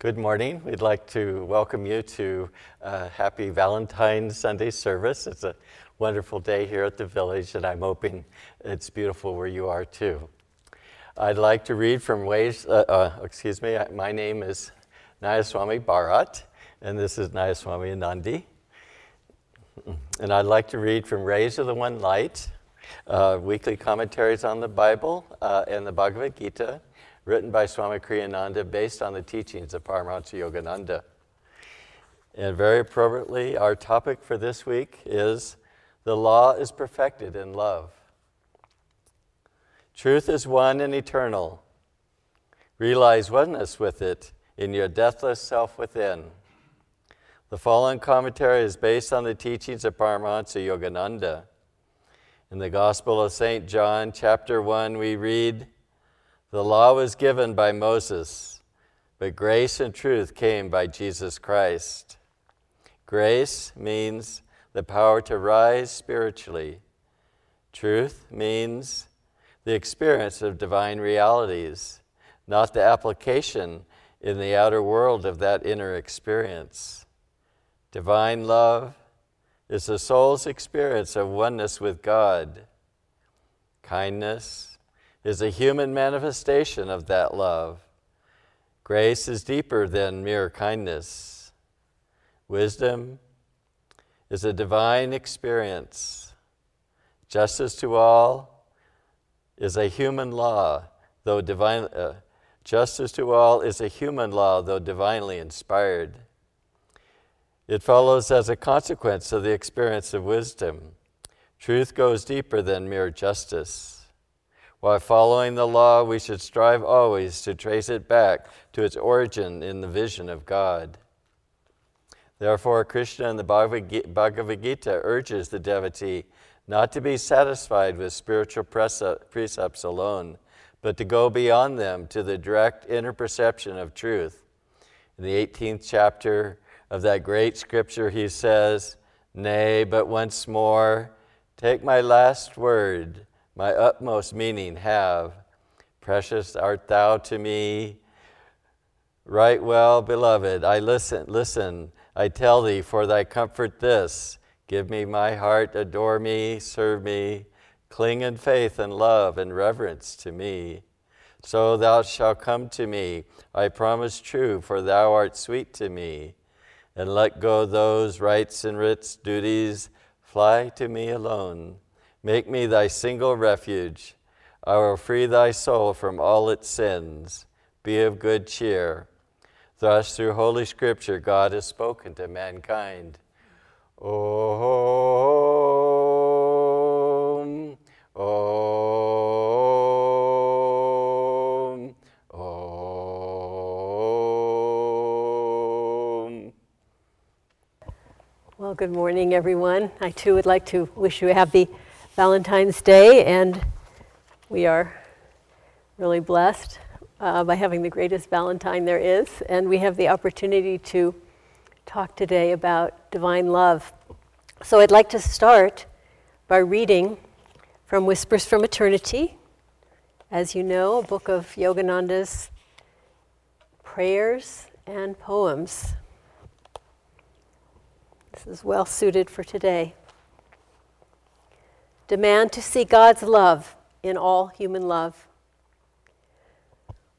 Good morning. We'd like to welcome you to Happy Valentine's Sunday service. It's a wonderful day here at the village, and I'm hoping it's beautiful where you are too. I'd like to read from ways, my name is Nayaswami Bharat, and this is Nayaswami Anandi. And I'd like to read from Rays of the One Light, weekly commentaries on the Bible and the Bhagavad Gita, written by Swami Kriyananda, based on the teachings of Paramahansa Yogananda. And very appropriately, our topic for this week is, the law is perfected in love. Truth is one and eternal. Realize oneness with it in your deathless self within. The following commentary is based on the teachings of Paramahansa Yogananda. In the Gospel of Saint John, chapter 1, we read, the law was given by Moses, but grace and truth came by Jesus Christ. Grace means the power to rise spiritually. Truth means the experience of divine realities, not the application in the outer world of that inner experience. Divine love is the soul's experience of oneness with God. Kindness is a human manifestation of that love. Grace is deeper than mere kindness. Wisdom is a divine experience. Justice to all is a human law, though divine. Justice to all is a human law, though divinely inspired. It follows as a consequence of the experience of wisdom. Truth goes deeper than mere justice. While following the law, we should strive always to trace it back to its origin in the vision of God. Therefore, Krishna in the Bhagavad Gita urges the devotee not to be satisfied with spiritual precepts alone, but to go beyond them to the direct inner perception of truth. In the 18th chapter of that great scripture, he says, nay, but once more, take my last word, my utmost meaning have. Precious art thou to me, right well beloved. I listen, I tell thee for thy comfort this. Give me my heart, adore me, serve me. Cling in faith and love and reverence to me. So thou shalt come to me, I promise true, for thou art sweet to me. And let go those rights and writs, duties, fly to me alone. Make me thy single refuge. I will free thy soul from all its sins. Be of good cheer. Thus, through Holy Scripture, God has spoken to mankind. Aum, Aum, Aum. Well, good morning, everyone. I, too, would like to wish you a happy Valentine's Day, and we are really blessed by having the greatest Valentine there is, and we have the opportunity to talk today about divine love. So I'd like to start by reading from Whispers from Eternity, as you know, a book of Yogananda's prayers and poems. This is well suited for today. Demand to see God's love in all human love.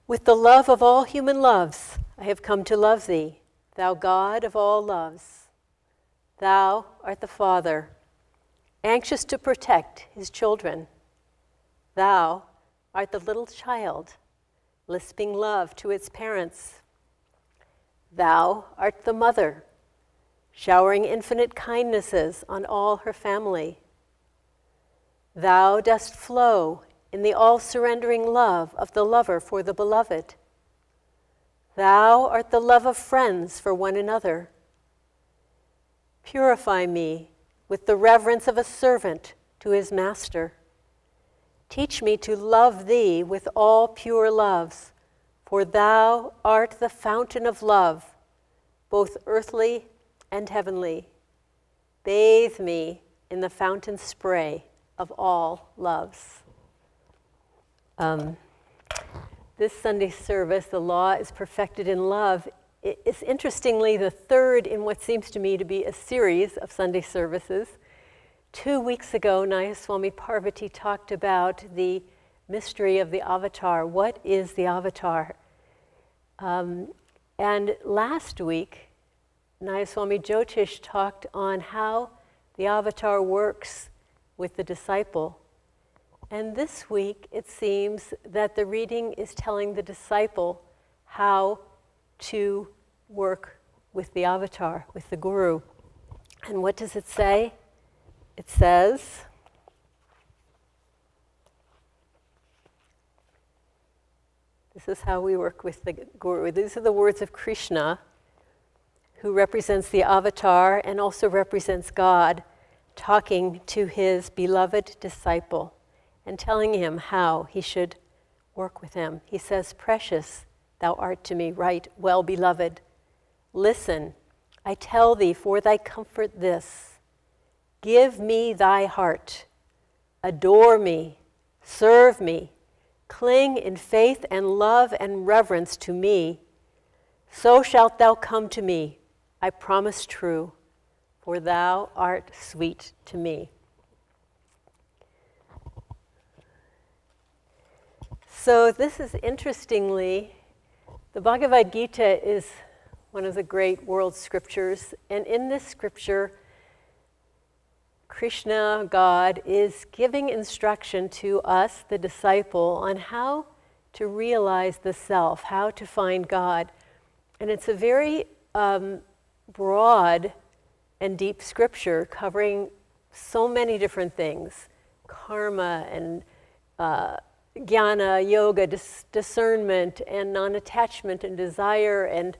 With the love of all human loves, I have come to love thee, thou God of all loves. Thou art the Father, anxious to protect his children. Thou art the little child, lisping love to its parents. Thou art the mother, showering infinite kindnesses on all her family. Thou dost flow in the all-surrendering love of the lover for the beloved. Thou art the love of friends for one another. Purify me with the reverence of a servant to his master. Teach me to love thee with all pure loves, for thou art the fountain of love, both earthly and heavenly. Bathe me in the fountain spray of all loves. This Sunday service, the law is perfected in love, It's interestingly the third in what seems to me to be a series of Sunday services. 2 weeks ago, Nayaswami Parvati talked about the mystery of the avatar. What is the avatar? And last week, Nayaswami Jyotish talked on how the avatar works with the disciple. And this week, it seems that the reading is telling the disciple how to work with the avatar, with the guru. And what does it say? It says, this is how we work with the guru. These are the words of Krishna, who represents the avatar and also represents God, talking to his beloved disciple and telling him how he should work with him. He says, "Precious thou art to me, right well beloved. Listen, I tell thee for thy comfort this. Give me thy heart, adore me, serve me, cling in faith and love and reverence to me. So shalt thou come to me, I promise true, for thou art sweet to me." So this is interestingly, the Bhagavad Gita is one of the great world scriptures, and in this scripture, Krishna, God, is giving instruction to us, the disciple, on how to realize the self, how to find God. And it's a very broad and deep scripture covering so many different things, karma and jnana, yoga, discernment, and non-attachment and desire and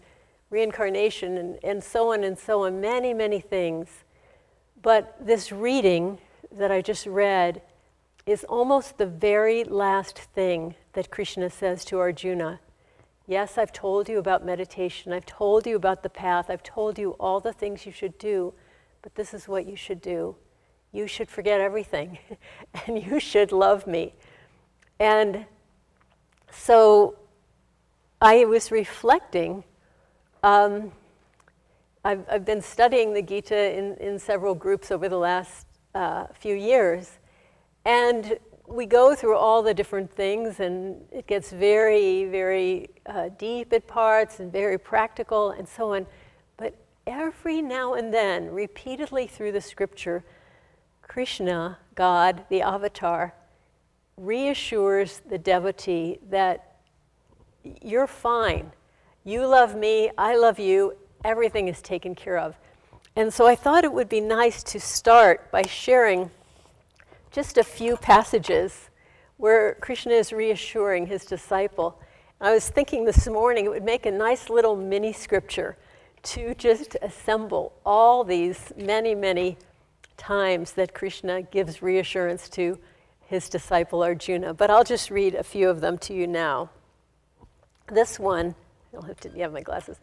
reincarnation and so on and so on, many, many things. But this reading that I just read is almost the very last thing that Krishna says to Arjuna. Yes, I've told you about meditation, I've told you about the path, I've told you all the things you should do, but this is what you should do. You should forget everything, and you should love me. And so I was reflecting, I've been studying the Gita in several groups over the last few years, and we go through all the different things, and it gets very, very deep at parts and very practical and so on. But every now and then, repeatedly through the scripture, Krishna, God, the avatar, reassures the devotee that you're fine. You love me, I love you, everything is taken care of. And so I thought it would be nice to start by sharing just a few passages where Krishna is reassuring his disciple. I was thinking this morning it would make a nice little mini scripture to just assemble all these many, many times that Krishna gives reassurance to his disciple Arjuna. But I'll just read a few of them to you now. This one, I'll have to have my glasses.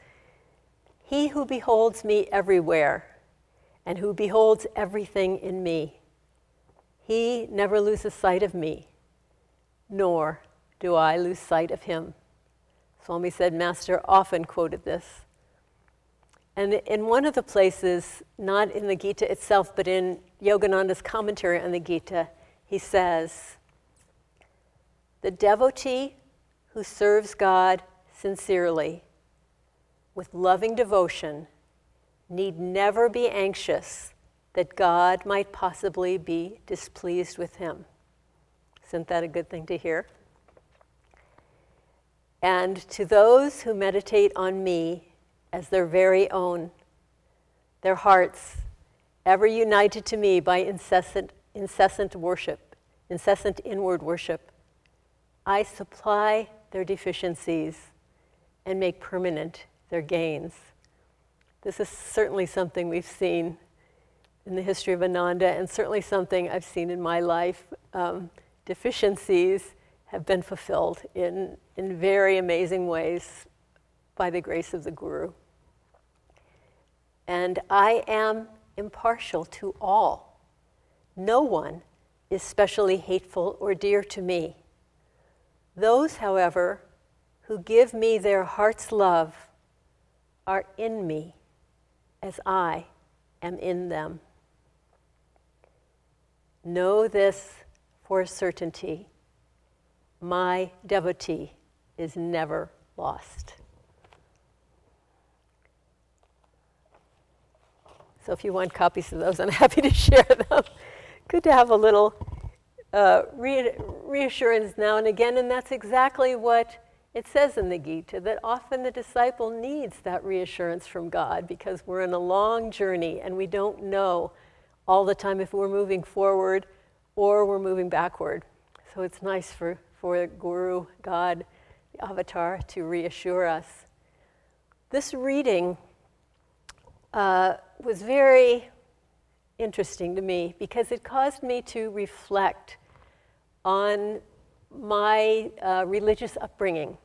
"He who beholds me everywhere and who beholds everything in me, he never loses sight of me, nor do I lose sight of him." Swami said, Master often quoted this. And in one of the places, not in the Gita itself, but in Yogananda's commentary on the Gita, he says, "The devotee who serves God sincerely with loving devotion need never be anxious that God might possibly be displeased with him." Isn't that a good thing to hear? "And to those who meditate on me as their very own, their hearts, ever united to me by incessant worship, incessant inward worship, I supply their deficiencies and make permanent their gains." This is certainly something we've seen in the history of Ananda, and certainly something I've seen in my life. Deficiencies have been fulfilled in very amazing ways by the grace of the Guru. "And I am impartial to all. No one is specially hateful or dear to me. Those, however, who give me their heart's love are in me as I am in them. Know this for certainty. My devotee is never lost. So if you want copies of those, I'm happy to share them. Good to have a little reassurance now and again, and that's exactly what it says in the Gita, that often the disciple needs that reassurance from God because we're in a long journey and we don't know all the time if we're moving forward or we're moving backward. So it's nice for Guru, God, the avatar, to reassure us. This reading was very interesting to me because it caused me to reflect on my religious upbringing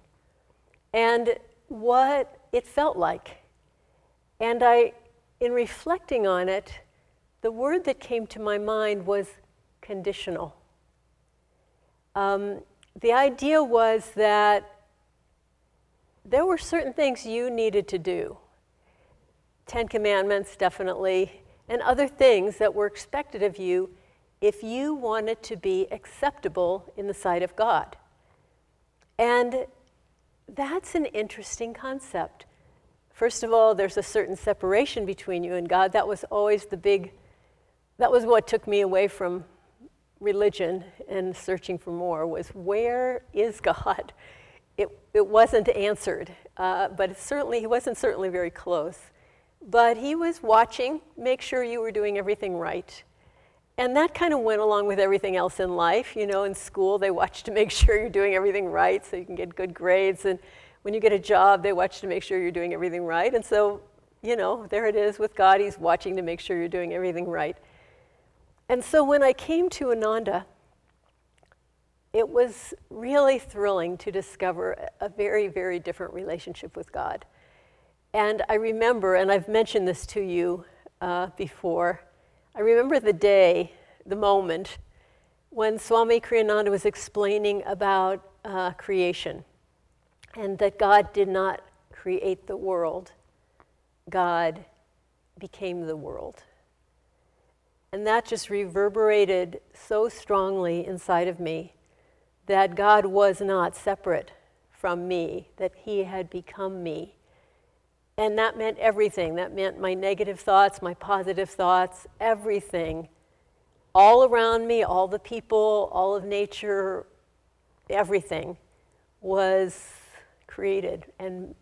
and what it felt like. And in reflecting on it, the word that came to my mind was conditional. The idea was that there were certain things you needed to do. 10 Commandments, definitely, and other things that were expected of you if you wanted to be acceptable in the sight of God. And that's an interesting concept. First of all, there's a certain separation between you and God. That was always that was what took me away from religion and searching for more, was where is God? It wasn't answered, but he wasn't certainly very close. But he was watching, make sure you were doing everything right. And that kind of went along with everything else in life. You know, in school, they watch to make sure you're doing everything right so you can get good grades. And when you get a job, they watch to make sure you're doing everything right. And so, you know, there it is with God. He's watching to make sure you're doing everything right. And so when I came to Ananda, it was really thrilling to discover a very, very different relationship with God. And I remember, and I've mentioned this to you before, I remember the moment, when Swami Kriyananda was explaining about creation and that God did not create the world. God became the world. And that just reverberated so strongly inside of me, that God was not separate from me, that he had become me. And that meant everything. That meant my negative thoughts, my positive thoughts, everything. All around me, all the people, all of nature, everything was created and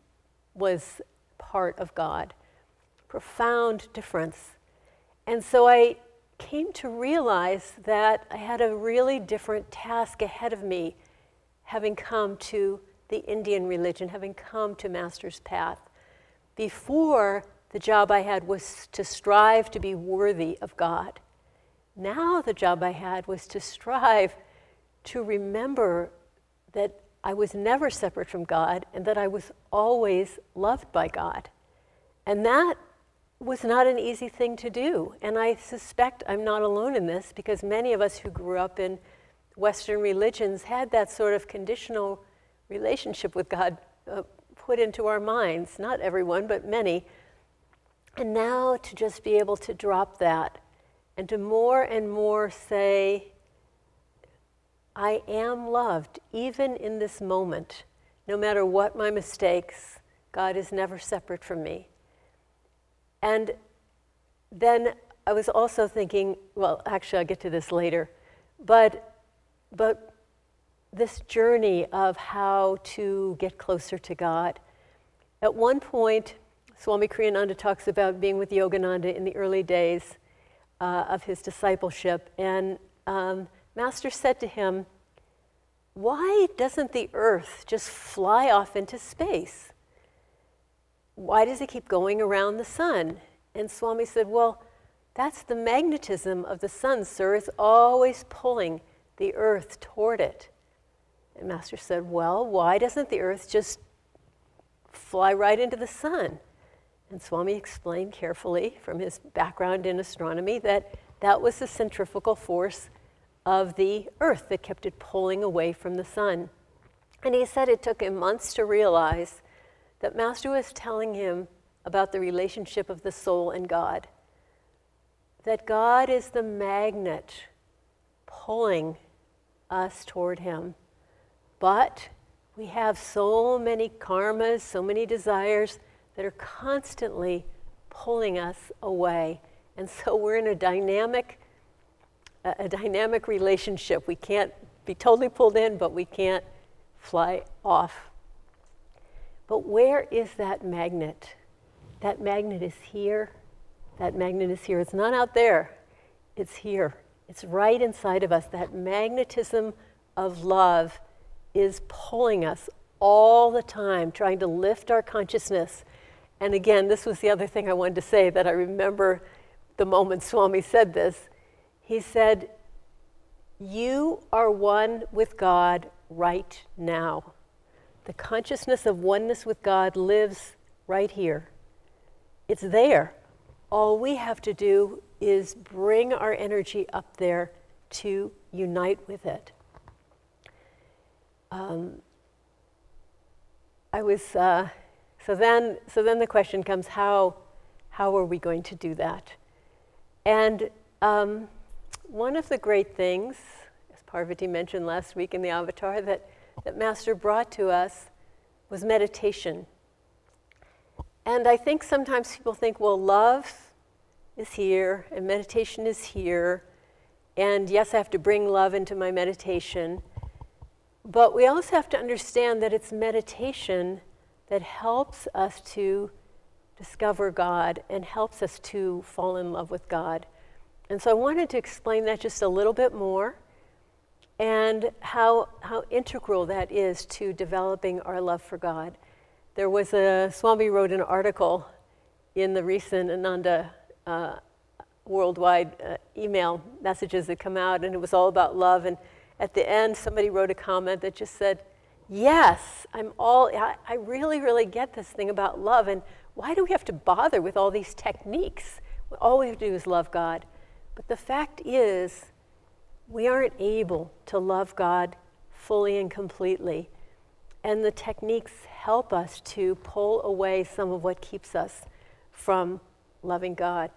was part of God. Profound difference. And so I came to realize that I had a really different task ahead of me, having come to the Indian religion, having come to Master's Path. Before, the job I had was to strive to be worthy of God. Now the job I had was to strive to remember that I was never separate from God and that I was always loved by God. And that was not an easy thing to do. And I suspect I'm not alone in this, because many of us who grew up in Western religions had that sort of conditional relationship with God put into our minds, not everyone, but many. And now to just be able to drop that and to more and more say, I am loved even in this moment. No matter what my mistakes, God is never separate from me. And then I was also thinking, well, actually I'll get to this later, but this journey of how to get closer to God. At one point, Swami Kriyananda talks about being with Yogananda in the early days of his discipleship, and Master said to him, why doesn't the earth just fly off into space? Why does it keep going around the sun? And Swami said, well, that's the magnetism of the sun, sir. It's always pulling the earth toward it. And Master said, well, why doesn't the earth just fly right into the sun? And Swami explained carefully from his background in astronomy that that was the centrifugal force of the earth that kept it pulling away from the sun. And he said it took him months to realize that Master was telling him about the relationship of the soul and God. That God is the magnet pulling us toward Him. But we have so many karmas, so many desires that are constantly pulling us away. And so we're in a dynamic relationship. We can't be totally pulled in, but we can't fly off. But where is that magnet? That magnet is here. That magnet is here. It's not out there. It's here. It's right inside of us. That magnetism of love is pulling us all the time, trying to lift our consciousness. And again, this was the other thing I wanted to say, that I remember the moment Swami said this. He said, "You are one with God right now." The consciousness of oneness with God lives right here. It's there. All we have to do is bring our energy up there to unite with it. So then the question comes, how are we going to do that? And one of the great things, as Parvati mentioned last week in the Avatar, that Master brought to us was meditation. And I think sometimes people think, well, love is here and meditation is here, and yes, I have to bring love into my meditation. But we also have to understand that it's meditation that helps us to discover God and helps us to fall in love with God. And so I wanted to explain that just a little bit more, and how integral that is to developing our love for God. There was Swami wrote an article in the recent Ananda worldwide email messages that come out, and it was all about love. And at the end, somebody wrote a comment that just said, yes, I really, really get this thing about love. And why do we have to bother with all these techniques? All we have to do is love God. But the fact is, we aren't able to love God fully and completely. And the techniques help us to pull away some of what keeps us from loving God.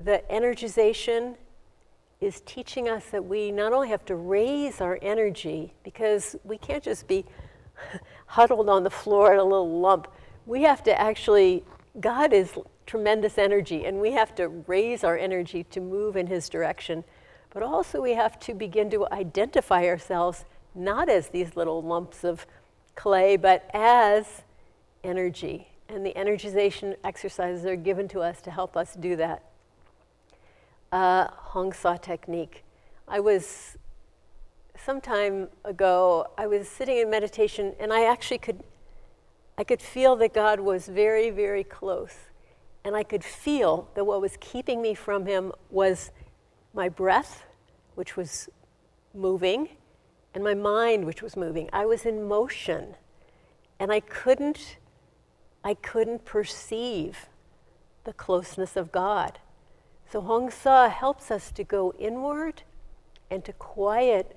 The energization is teaching us that we not only have to raise our energy, because we can't just be huddled on the floor in a little lump. We have to actually, God is tremendous energy, and we have to raise our energy to move in His direction. But also we have to begin to identify ourselves not as these little lumps of clay, but as energy. And the energization exercises are given to us to help us do that. Hong-Sau technique. Some time ago, I was sitting in meditation, and I actually could feel that God was very, very close. And I could feel that what was keeping me from Him was my breath, which was moving, and my mind, which was moving. I was in motion, and I couldn't perceive the closeness of God. So Hong-Sau helps us to go inward and to quiet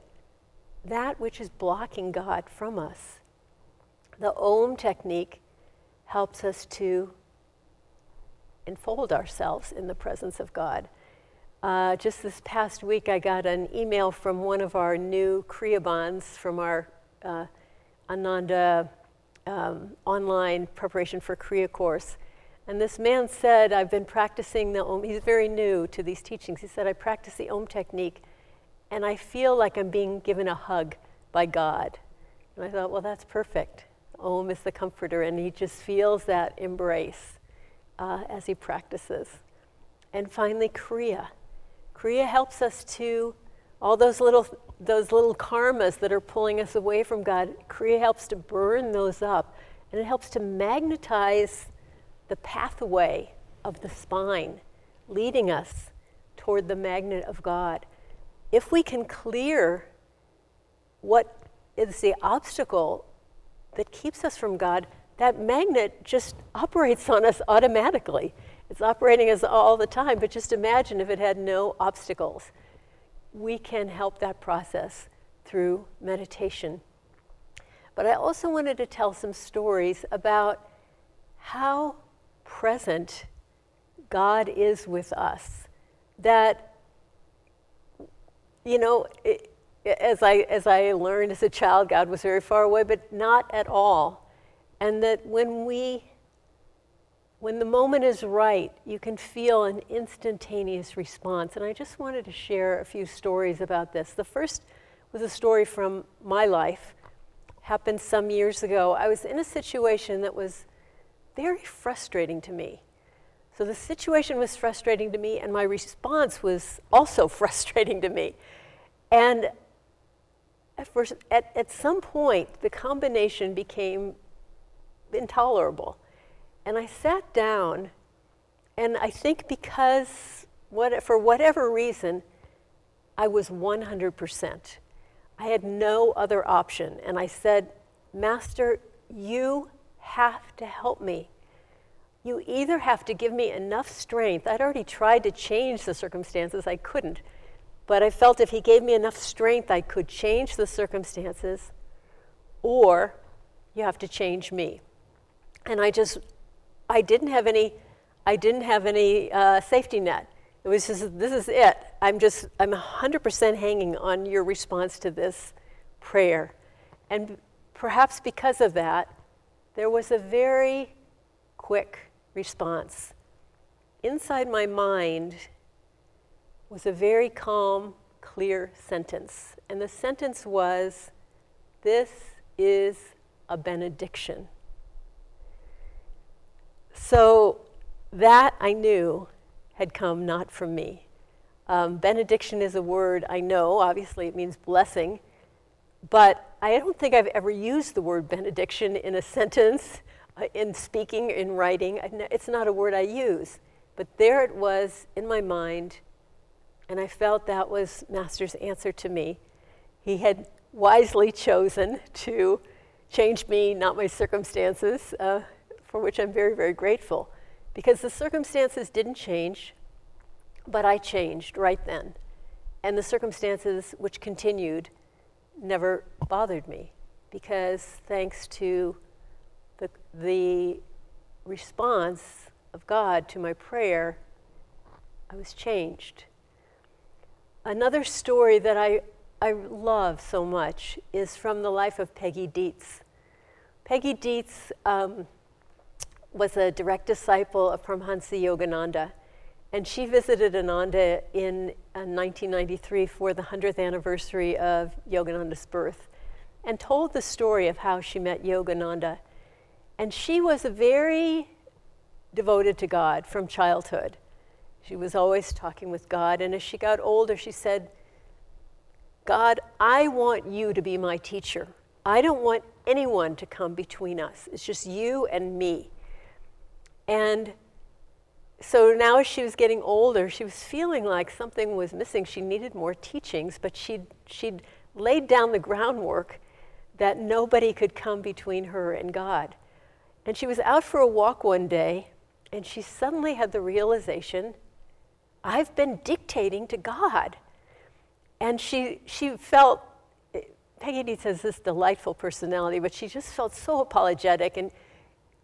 that which is blocking God from us. The Aum technique helps us to enfold ourselves in the presence of God. Just this past week, I got an email from one of our new Kriyabans from our Ananda online preparation for Kriya course. And this man said, I've been practicing the Aum. He's very new to these teachings. He said, I practice the Aum technique, and I feel like I'm being given a hug by God. And I thought, well, that's perfect. Aum is the comforter, and he just feels that embrace as he practices. And finally, Kriya. Kriya helps us to, all those little karmas that are pulling us away from God, Kriya helps to burn those up, and it helps to magnetize the pathway of the spine, leading us toward the magnet of God. If we can clear what is the obstacle that keeps us from God, that magnet just operates on us automatically. It's operating us all the time, but just imagine if it had no obstacles. We can help that process through meditation. But I also wanted to tell some stories about how present God is with us, that, you know, as I learned as a child, God was very far away, but not at all. And that when the moment is right, you can feel an instantaneous response. And I just wanted to share a few stories about this. The first was a story from my life. Happened some years ago. I was in a situation that was very frustrating to me. So the situation was frustrating to me, and my response was also frustrating to me. And at some point, the combination became intolerable. And I sat down, and I think because, for whatever reason, I was 100%. I had no other option. And I said, Master, you have to help me. You either have to give me enough strength. I'd already tried to change the circumstances. I couldn't. But I felt if he gave me enough strength, I could change the circumstances, or you have to change me. And I didn't have any safety net. It was just, this is it. I'm 100% hanging on your response to this prayer. And perhaps because of that, there was a very quick response. Inside my mind was a very calm, clear sentence. And the sentence was, this is a benediction. So that I knew had come not from me. Benediction is a word I know. Obviously, it means blessing. But I don't think I've ever used the word benediction in a sentence, in speaking, in writing. It's not a word I use. But there it was in my mind. And I felt that was Master's answer to me. He had wisely chosen to change me, not my circumstances, for which I'm very, very grateful. Because the circumstances didn't change, but I changed right then. And the circumstances which continued never bothered me, because thanks to the response of God to my prayer, I was changed. Another story that I love so much is from the life of Peggy Dietz. Peggy Dietz was a direct disciple of Paramahansa Yogananda, and she visited Ananda in 1993 for the 100th anniversary of Yogananda's birth, and told the story of how she met Yogananda. And she was very devoted to God from childhood. She was always talking with God, and as she got older, she said, God, I want you to be my teacher. I don't want anyone to come between us. It's just you and me. And so now as she was getting older, she was feeling like something was missing. She needed more teachings, but she'd laid down the groundwork that nobody could come between her and God. And she was out for a walk one day, and she suddenly had the realization, I've been dictating to God. And she felt, Peggy Dietz has this delightful personality, but she just felt so apologetic. And,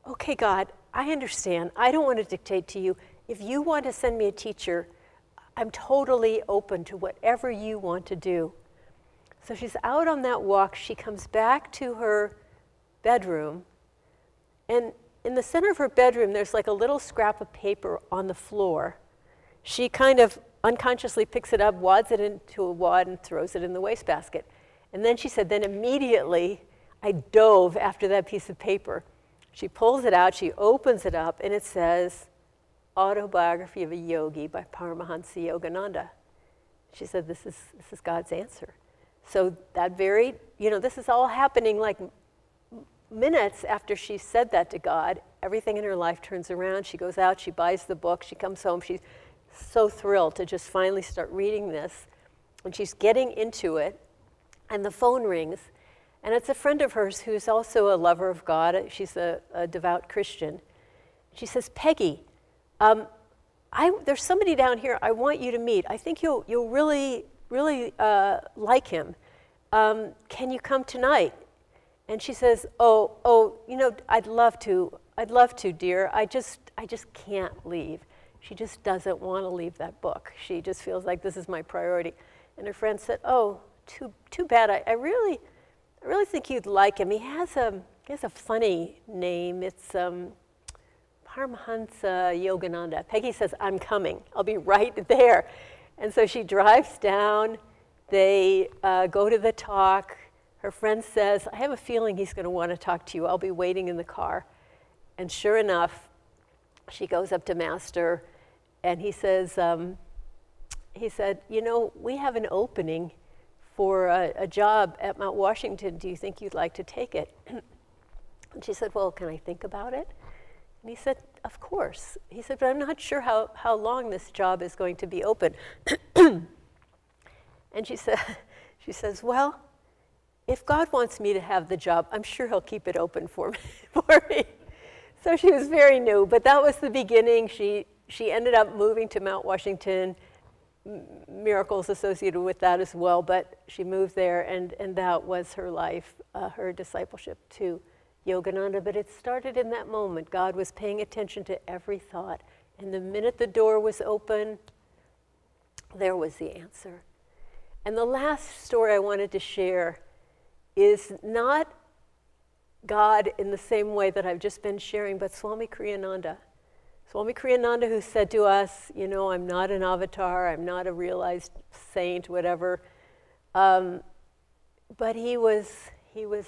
okay, God, I understand. I don't want to dictate to you. If you want to send me a teacher, I'm totally open to whatever you want to do. So she's out on that walk. She comes back to her bedroom. And in the center of her bedroom, there's like a little scrap of paper on the floor. She kind of unconsciously picks it up, wads it into a wad, and throws it in the wastebasket. And then she said, then immediately I dove after that piece of paper. She pulls it out, she opens it up, and it says, Autobiography of a Yogi by Paramahansa Yogananda. She said, this is God's answer. So that very, you know, this is all happening like minutes after she said that to God. Everything in her life turns around. She goes out, she buys the book, she comes home. She's so thrilled to just finally start reading this. And she's getting into it, and the phone rings. And it's a friend of hers who's also a lover of God. She's a devout Christian. She says, Peggy, there's somebody down here I want you to meet. I think you'll really, really like him. Can you come tonight? And she says, oh, you know, I'd love to. I'd love to, dear. I just can't leave. She just doesn't want to leave that book. She just feels like this is my priority. And her friend said, oh, too bad. I really think you'd like him. He has a funny name. It's Paramahansa Yogananda. Peggy says, I'm coming. I'll be right there. And so she drives down. They go to the talk. Her friend says, I have a feeling he's going to want to talk to you. I'll be waiting in the car. And sure enough, she goes up to Master, and he said, you know, we have an opening for a job at Mount Washington. Do you think you'd like to take it? And she said, well, can I think about it? And he said, of course. He said, but I'm not sure how long this job is going to be open. And she says, well, if God wants me to have the job, I'm sure he'll keep it open for me. So she was very new, but that was the beginning. She ended up moving to Mount Washington. Miracles associated with that as well, but she moved there, and that was her life, her discipleship to Yogananda. But it started in that moment. God was paying attention to every thought, and the minute the door was open, there was the answer. And the last story I wanted to share is not God in the same way that I've just been sharing, but Swami Kriyananda. Swami Kriyananda, who said to us, you know, I'm not an avatar, I'm not a realized saint, whatever. But he was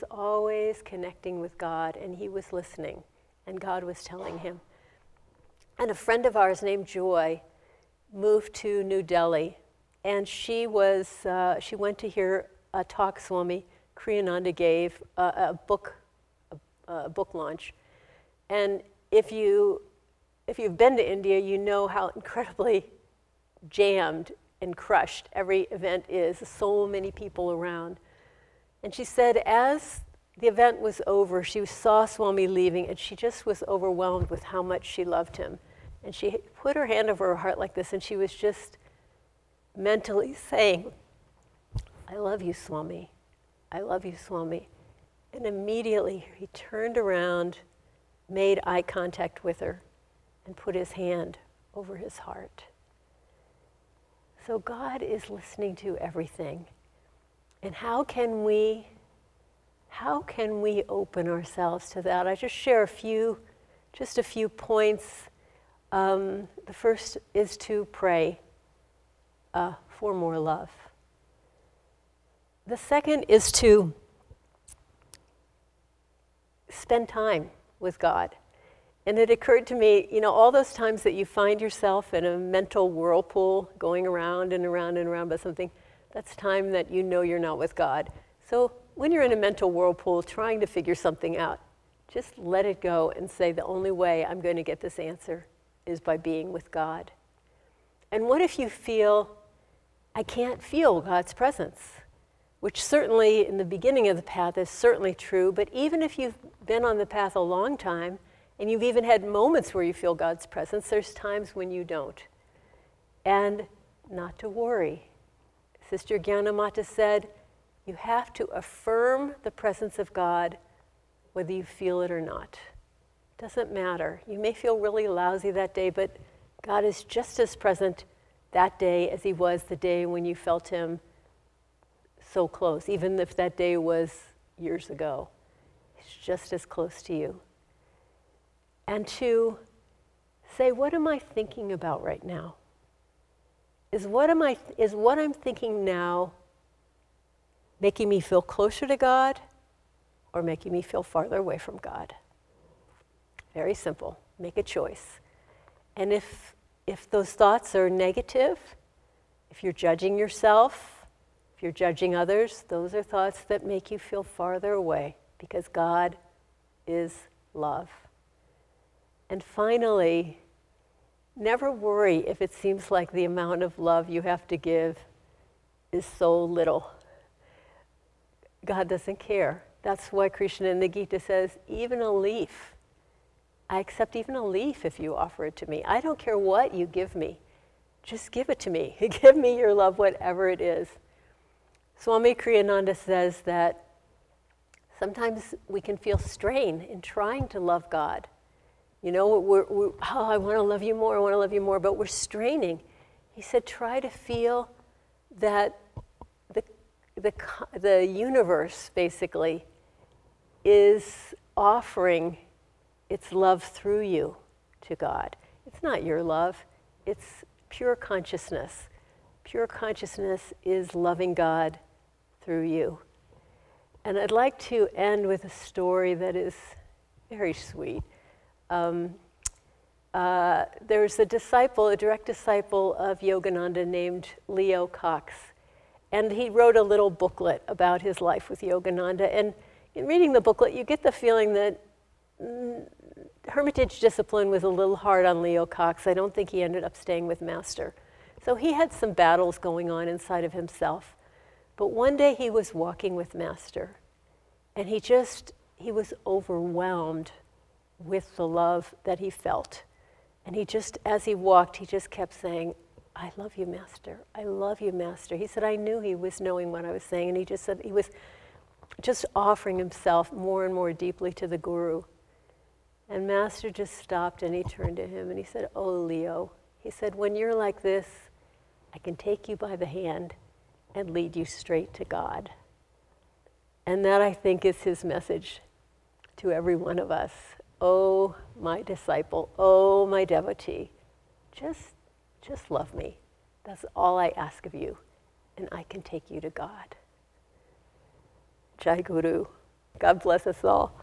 always connecting with God, and he was listening, and God was telling him. And a friend of ours named Joy moved to New Delhi, and she went to hear a talk Swami Kriyananda gave, a book launch. And if you've been to India, you know how incredibly jammed and crushed every event is, so many people around. And she said as the event was over, she saw Swami leaving, and she just was overwhelmed with how much she loved him. And she put her hand over her heart like this, and she was just mentally saying, I love you, Swami. I love you, Swami. And immediately he turned around, made eye contact with her, and put his hand over his heart. So God is listening to everything. And how can we open ourselves to that? I just share a few points. The first is to pray for more love. The second is to spend time with God. And it occurred to me, you know, all those times that you find yourself in a mental whirlpool going around and around and around about something, that's time that you know you're not with God. So when you're in a mental whirlpool trying to figure something out, just let it go and say, the only way I'm going to get this answer is by being with God. And what if you feel, I can't feel God's presence? Which certainly in the beginning of the path is certainly true, but even if you've been on the path a long time, and you've even had moments where you feel God's presence, there's times when you don't. And not to worry. Sister Gyanamata said, you have to affirm the presence of God whether you feel it or not. It doesn't matter. You may feel really lousy that day, but God is just as present that day as he was the day when you felt him so close, even if that day was years ago. He's just as close to you. And to say, what am I thinking about right now? Is what I'm thinking now making me feel closer to God or making me feel farther away from God? Very simple. Make a choice. And if those thoughts are negative, if you're judging yourself, if you're judging others, those are thoughts that make you feel farther away because God is love. And finally, never worry if it seems like the amount of love you have to give is so little. God doesn't care. That's why Krishna in the Gita says, even a leaf, I accept even a leaf if you offer it to me. I don't care what you give me. Just give it to me. Give me your love, whatever it is. Swami Kriyananda says that sometimes we can feel strain in trying to love God. You know, we're, I want to love you more, I want to love you more, but we're straining. He said, try to feel that the universe, basically, is offering its love through you to God. It's not your love, it's pure consciousness. Pure consciousness is loving God through you. And I'd like to end with a story that is very sweet. There's a disciple, a direct disciple of Yogananda named Leo Cox. And he wrote a little booklet about his life with Yogananda. And in reading the booklet, you get the feeling that hermitage discipline was a little hard on Leo Cox. I don't think he ended up staying with Master. So he had some battles going on inside of himself. But one day he was walking with Master, and he was overwhelmed with the love that he felt. And he just, as he walked, he just kept saying, I love you, Master. I love you, Master. He said, I knew he was knowing what I was saying. And he just said, he was just offering himself more and more deeply to the Guru. And Master just stopped and he turned to him and he said, oh, Leo. He said, when you're like this, I can take you by the hand and lead you straight to God. And that, I think, is his message to every one of us. Oh, my disciple, oh, my devotee, just love me. That's all I ask of you, and I can take you to God. Jai Guru. God bless us all.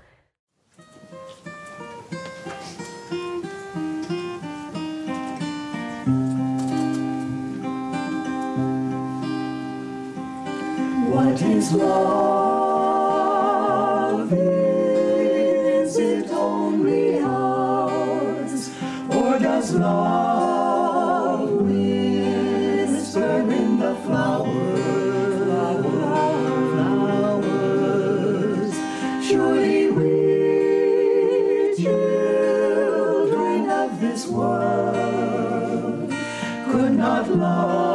What is love? Is it only ours? Or does love whisper in the flowers? Surely we, children of this world, could not love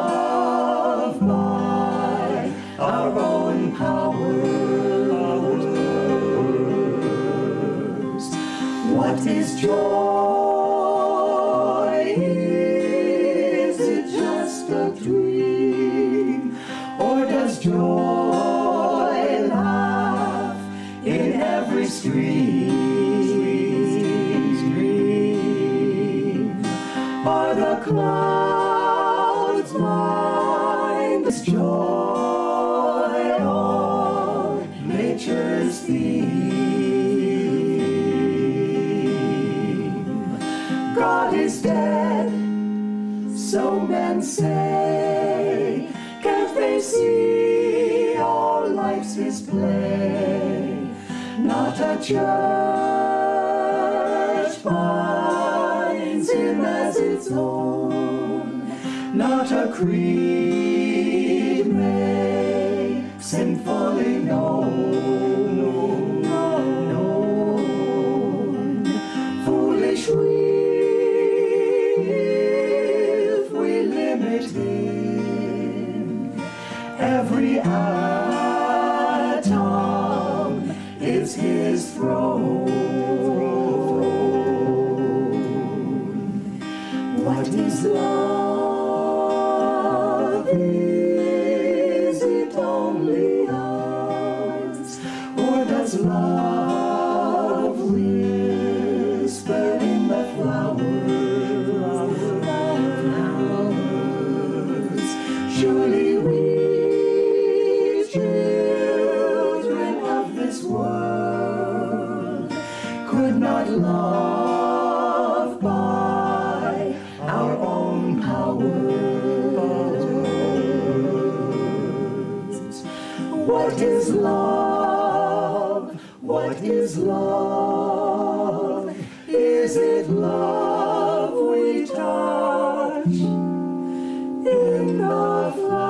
powers. What is joy? Is it just a dream? Or does joy laugh in every stream? Are the clouds blind? This joy theme. God is dead, so men say. Can't they see all life's his play? Not a church finds him as its own. Not a creed makes him fully known. Every atom is his throne. What is love? Is it only ours? Or does love whisper in the flowers? Surely we, loved by our own powers. What is love? What is love? Is it love we touch in the fire?